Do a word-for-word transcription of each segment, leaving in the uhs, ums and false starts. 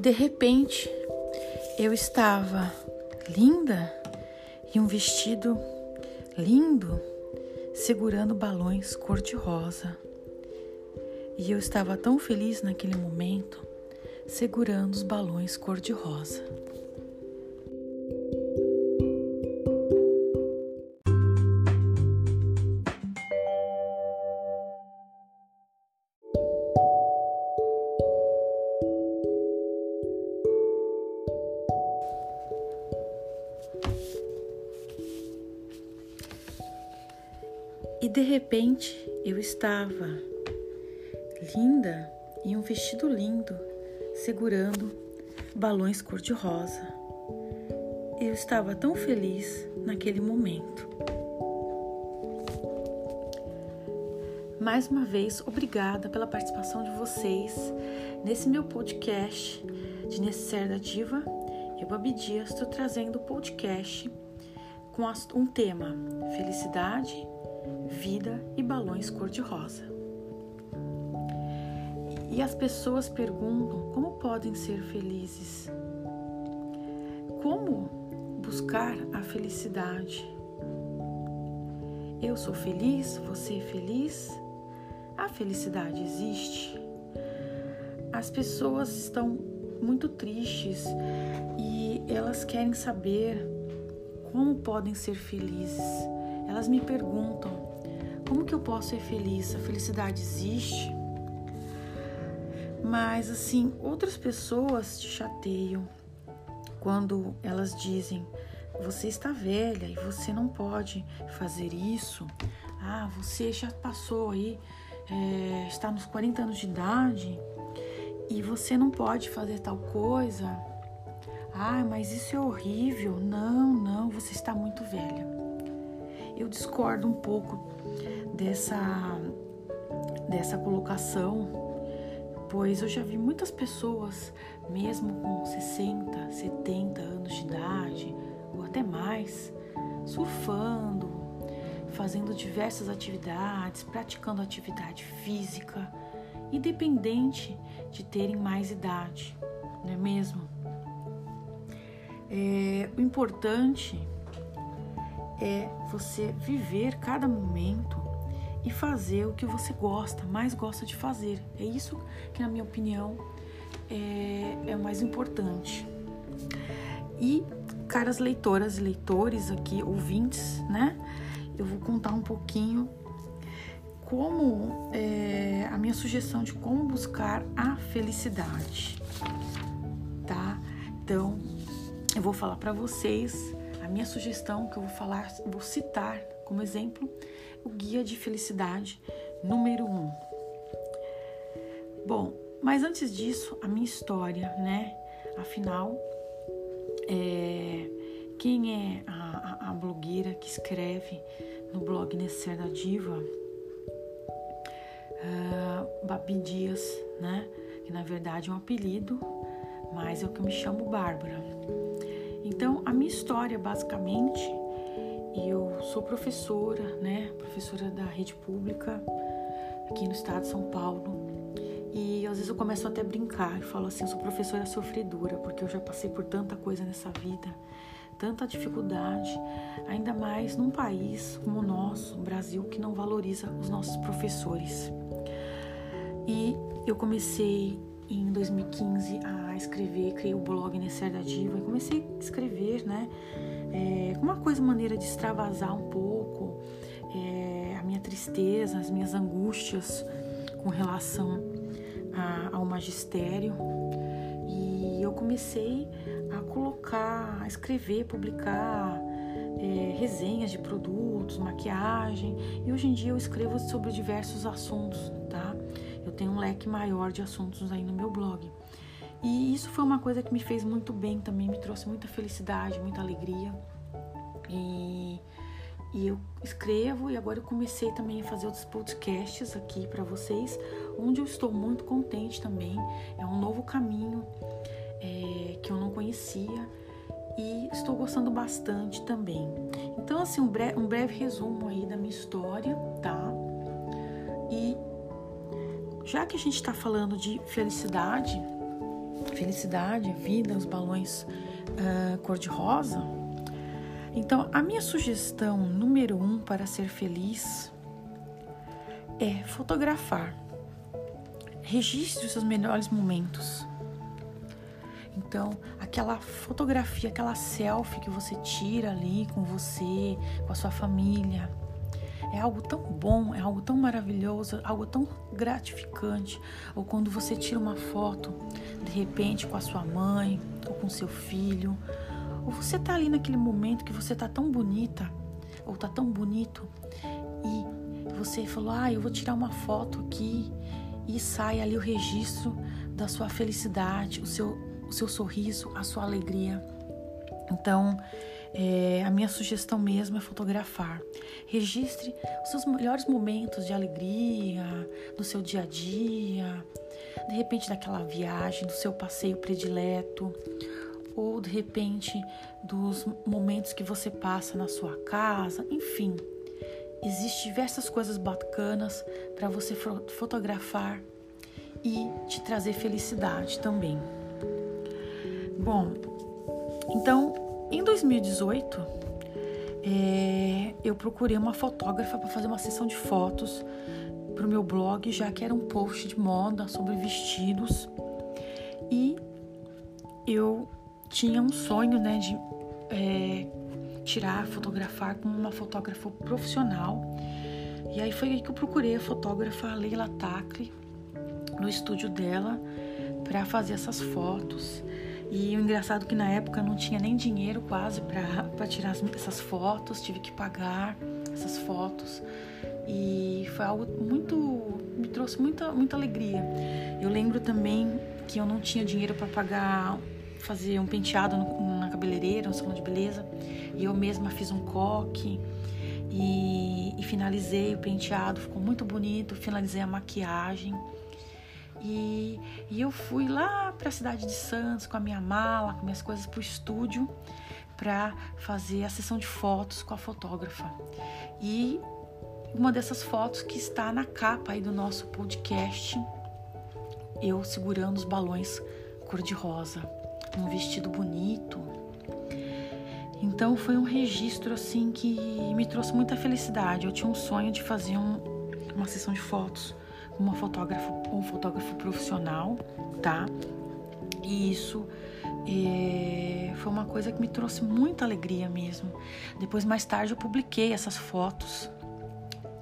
de repente eu estava linda e um vestido lindo segurando balões cor-de-rosa. E eu estava tão feliz naquele momento segurando os balões cor-de-rosa. E de repente eu estava linda em um vestido lindo, segurando balões cor-de-rosa. Eu estava tão feliz naquele momento. Mais uma vez, obrigada pela participação de vocês nesse meu podcast de Necessaire da Diva. Eu, Abi Dias, estou trazendo o podcast com um tema: felicidade, vida e balões cor-de-rosa. E as pessoas perguntam como podem ser felizes, como buscar a felicidade. Eu sou feliz, você é feliz, a felicidade existe. As pessoas estão muito tristes e elas querem saber como podem ser felizes. Elas me perguntam: como que eu posso ser feliz? A felicidade existe? Mas, assim, outras pessoas te chateiam quando elas dizem: você está velha e você não pode fazer isso. Ah, você já passou aí, é, está nos quarenta anos de idade e você não pode fazer tal coisa. Ah, mas isso é horrível. Não, não, você está muito velha. Eu discordo um pouco dessa, dessa colocação, pois eu já vi muitas pessoas, mesmo com sessenta, setenta anos de idade, ou até mais, surfando, fazendo diversas atividades, praticando atividade física, independente de terem mais idade, não é mesmo? É, o importante é você viver cada momento e fazer o que você gosta, mais gosta de fazer. É isso que, na minha opinião, é, é o mais importante. E, caras leitoras e leitores aqui, ouvintes, né? Eu vou contar um pouquinho como é, a minha sugestão de como buscar a felicidade, tá? Então, eu vou falar para vocês. Minha sugestão que eu vou falar, vou citar como exemplo o Guia de Felicidade número um. Bom, mas antes disso, a minha história, né? Afinal, é, quem é a, a, a blogueira que escreve no blog Necessaire da Diva? Uh, Babi Dias, né? Que na verdade é um apelido, mas é o que eu me chamo, Bárbara. Então, a minha história, basicamente, eu sou professora, né, professora da rede pública aqui no estado de São Paulo, e às vezes eu começo até a brincar e falo assim: eu sou professora sofredora, porque eu já passei por tanta coisa nessa vida, tanta dificuldade, ainda mais num país como o nosso, o Brasil, que não valoriza os nossos professores. E eu comecei em dois mil e quinze a escrever, criei o blog Necessaire da Diva e comecei a escrever, né, é, uma coisa, maneira de extravasar um pouco é, a minha tristeza, as minhas angústias com relação a, ao magistério, e eu comecei a colocar, a escrever, publicar é, resenhas de produtos, maquiagem, e hoje em dia eu escrevo sobre diversos assuntos, tá? Eu tenho um leque maior de assuntos aí no meu blog. E isso foi uma coisa que me fez muito bem também, me trouxe muita felicidade, muita alegria. E, e eu escrevo, e agora eu comecei também a fazer outros podcasts aqui para vocês, onde eu estou muito contente também. É um novo caminho é, que eu não conhecia e estou gostando bastante também. Então, assim, um breve, um breve resumo aí da minha história, tá? E já que a gente está falando de felicidade, felicidade, vida, os balões uh, cor-de-rosa. Então, a minha sugestão número um para ser feliz é fotografar. Registre os seus melhores momentos. Então, aquela fotografia, aquela selfie que você tira ali com você, com a sua família, é algo tão bom, é algo tão maravilhoso, algo tão gratificante. Ou quando você tira uma foto, de repente, com a sua mãe, ou com seu filho, ou você tá ali naquele momento que você tá tão bonita, ou tá tão bonito, e você falou, ah, eu vou tirar uma foto aqui, e sai ali o registro da sua felicidade, o seu, o seu sorriso, a sua alegria. Então, é, a minha sugestão mesmo é fotografar. Registre os seus melhores momentos de alegria, do seu dia a dia, de repente daquela viagem, do seu passeio predileto, ou de repente dos momentos que você passa na sua casa, enfim. Existem diversas coisas bacanas para você fotografar e te trazer felicidade também. Bom, então, em dois mil e dezoito, é, eu procurei uma fotógrafa para fazer uma sessão de fotos para o meu blog, já que era um post de moda sobre vestidos. E eu tinha um sonho, né, de... É, tirar, fotografar com uma fotógrafa profissional. E aí foi aí que eu procurei a fotógrafa Leila Tacle no estúdio dela para fazer essas fotos. E o engraçado é que na época eu não tinha nem dinheiro quase para tirar essas fotos, tive que pagar essas fotos. E foi algo muito, me trouxe muita, muita alegria. Eu lembro também que eu não tinha dinheiro para pagar, fazer um penteado no, na cabeleireira, um salão de beleza, e eu mesma fiz um coque e, e finalizei o penteado, ficou muito bonito, finalizei a maquiagem e, e eu fui lá para a cidade de Santos com a minha mala, com minhas coisas pro estúdio para fazer a sessão de fotos com a fotógrafa. E uma dessas fotos que está na capa aí do nosso podcast, eu segurando os balões cor-de-rosa, um vestido bonito. Então foi um registro assim que me trouxe muita felicidade. Eu tinha um sonho de fazer um, uma sessão de fotos com uma fotógrafa, um fotógrafo profissional, tá? E isso é, foi uma coisa que me trouxe muita alegria mesmo. Depois, mais tarde, eu publiquei essas fotos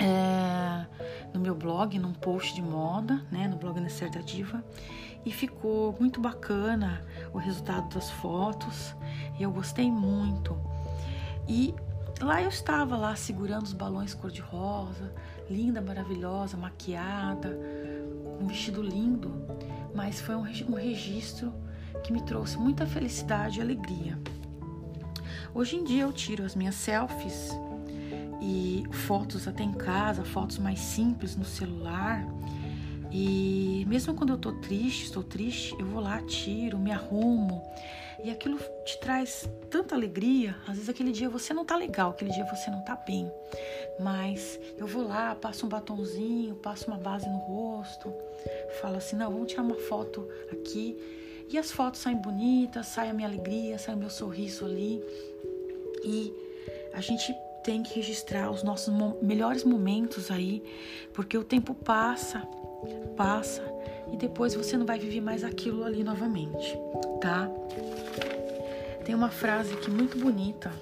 é, no meu blog, num post de moda, né? No blog Necessaire da Diva. E ficou muito bacana o resultado das fotos. E eu gostei muito. E lá eu estava lá segurando os balões cor-de-rosa, linda, maravilhosa, maquiada, um vestido lindo. Mas foi um registro que me trouxe muita felicidade e alegria. Hoje em dia eu tiro as minhas selfies e fotos até em casa, fotos mais simples no celular. E mesmo quando eu tô triste, estou triste, eu vou lá, tiro, me arrumo. E aquilo te traz tanta alegria. Às vezes aquele dia você não tá legal, aquele dia você não tá bem. Mas eu vou lá, passo um batonzinho, passo uma base no rosto. Falo assim, não, vamos tirar uma foto aqui. E as fotos saem bonitas, sai a minha alegria, sai o meu sorriso ali. E a gente tem que registrar os nossos melhores momentos aí, porque o tempo passa, passa, e depois você não vai viver mais aquilo ali novamente, tá? Tem uma frase aqui muito bonita,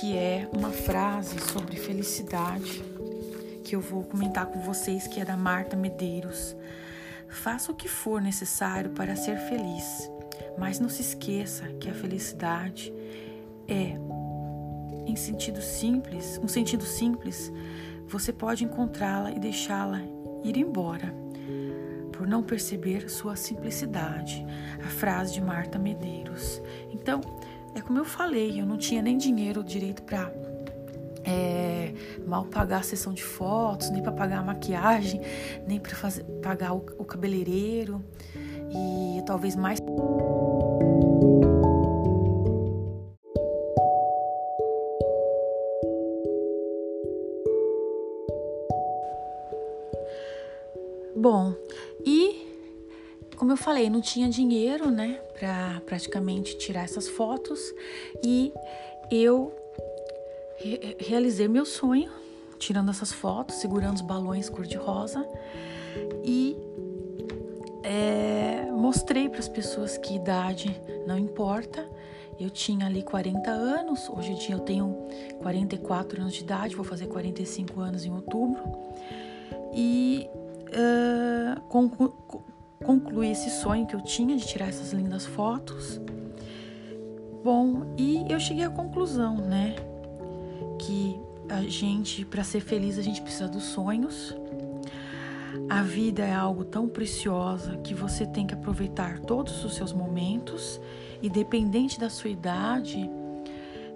que é uma frase sobre felicidade, que eu vou comentar com vocês, que é da Marta Medeiros. Faça o que for necessário para ser feliz, mas não se esqueça que a felicidade é, em sentido simples, um sentido simples, você pode encontrá-la e deixá-la ir embora, por não perceber sua simplicidade. A frase de Marta Medeiros. Então, é como eu falei, eu não tinha nem dinheiro direito para é, mal pagar a sessão de fotos, nem para pagar a maquiagem, nem para pagar o, o cabeleireiro, e talvez mais... Bom, e como eu falei, não tinha dinheiro, né, para praticamente tirar essas fotos, e eu re- realizei meu sonho, tirando essas fotos, segurando os balões cor-de-rosa, e é, mostrei para as pessoas que idade não importa. Eu tinha ali quarenta anos, hoje em dia eu tenho quarenta e quatro anos de idade, vou fazer quarenta e cinco anos em outubro, e uh, conclu- concluí esse sonho que eu tinha de tirar essas lindas fotos. Bom, e eu cheguei à conclusão, né, que a gente, para ser feliz, a gente precisa dos sonhos. A vida é algo tão preciosa que você tem que aproveitar todos os seus momentos, independente da sua idade,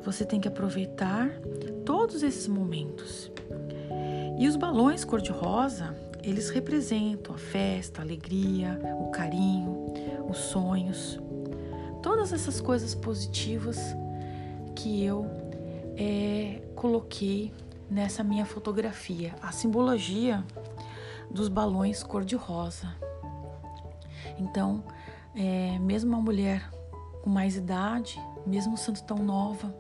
você tem que aproveitar todos esses momentos. E os balões cor-de-rosa, eles representam a festa, a alegria, o carinho, os sonhos, todas essas coisas positivas que eu é, coloquei nessa minha fotografia, a simbologia dos balões cor-de-rosa. Então, é, mesmo uma mulher com mais idade, mesmo sendo tão nova,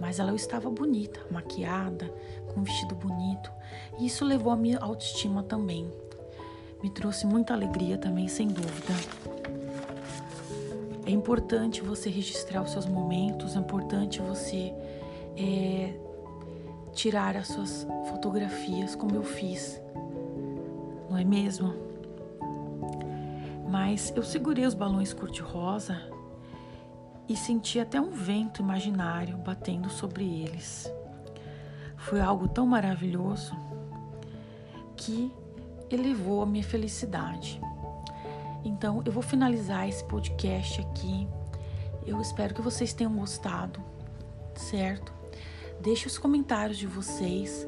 mas ela estava bonita, maquiada, com um vestido bonito, e isso levou a minha autoestima também, me trouxe muita alegria também, sem dúvida. É importante você registrar os seus momentos, é importante você é, tirar as suas fotografias, como eu fiz, não é mesmo? Mas eu segurei os balões cor-de-rosa e senti até um vento imaginário batendo sobre eles. Foi algo tão maravilhoso que elevou a minha felicidade. Então, eu vou finalizar esse podcast aqui. Eu espero que vocês tenham gostado, certo? Deixe os comentários de vocês.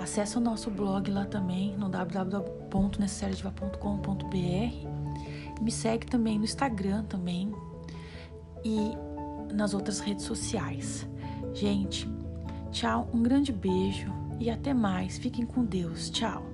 Acesse o nosso blog lá também, no w w w ponto necessaire da diva ponto com ponto b r. Me segue também no Instagram também e nas outras redes sociais. Gente, tchau, um grande beijo e até mais. Fiquem com Deus. Tchau.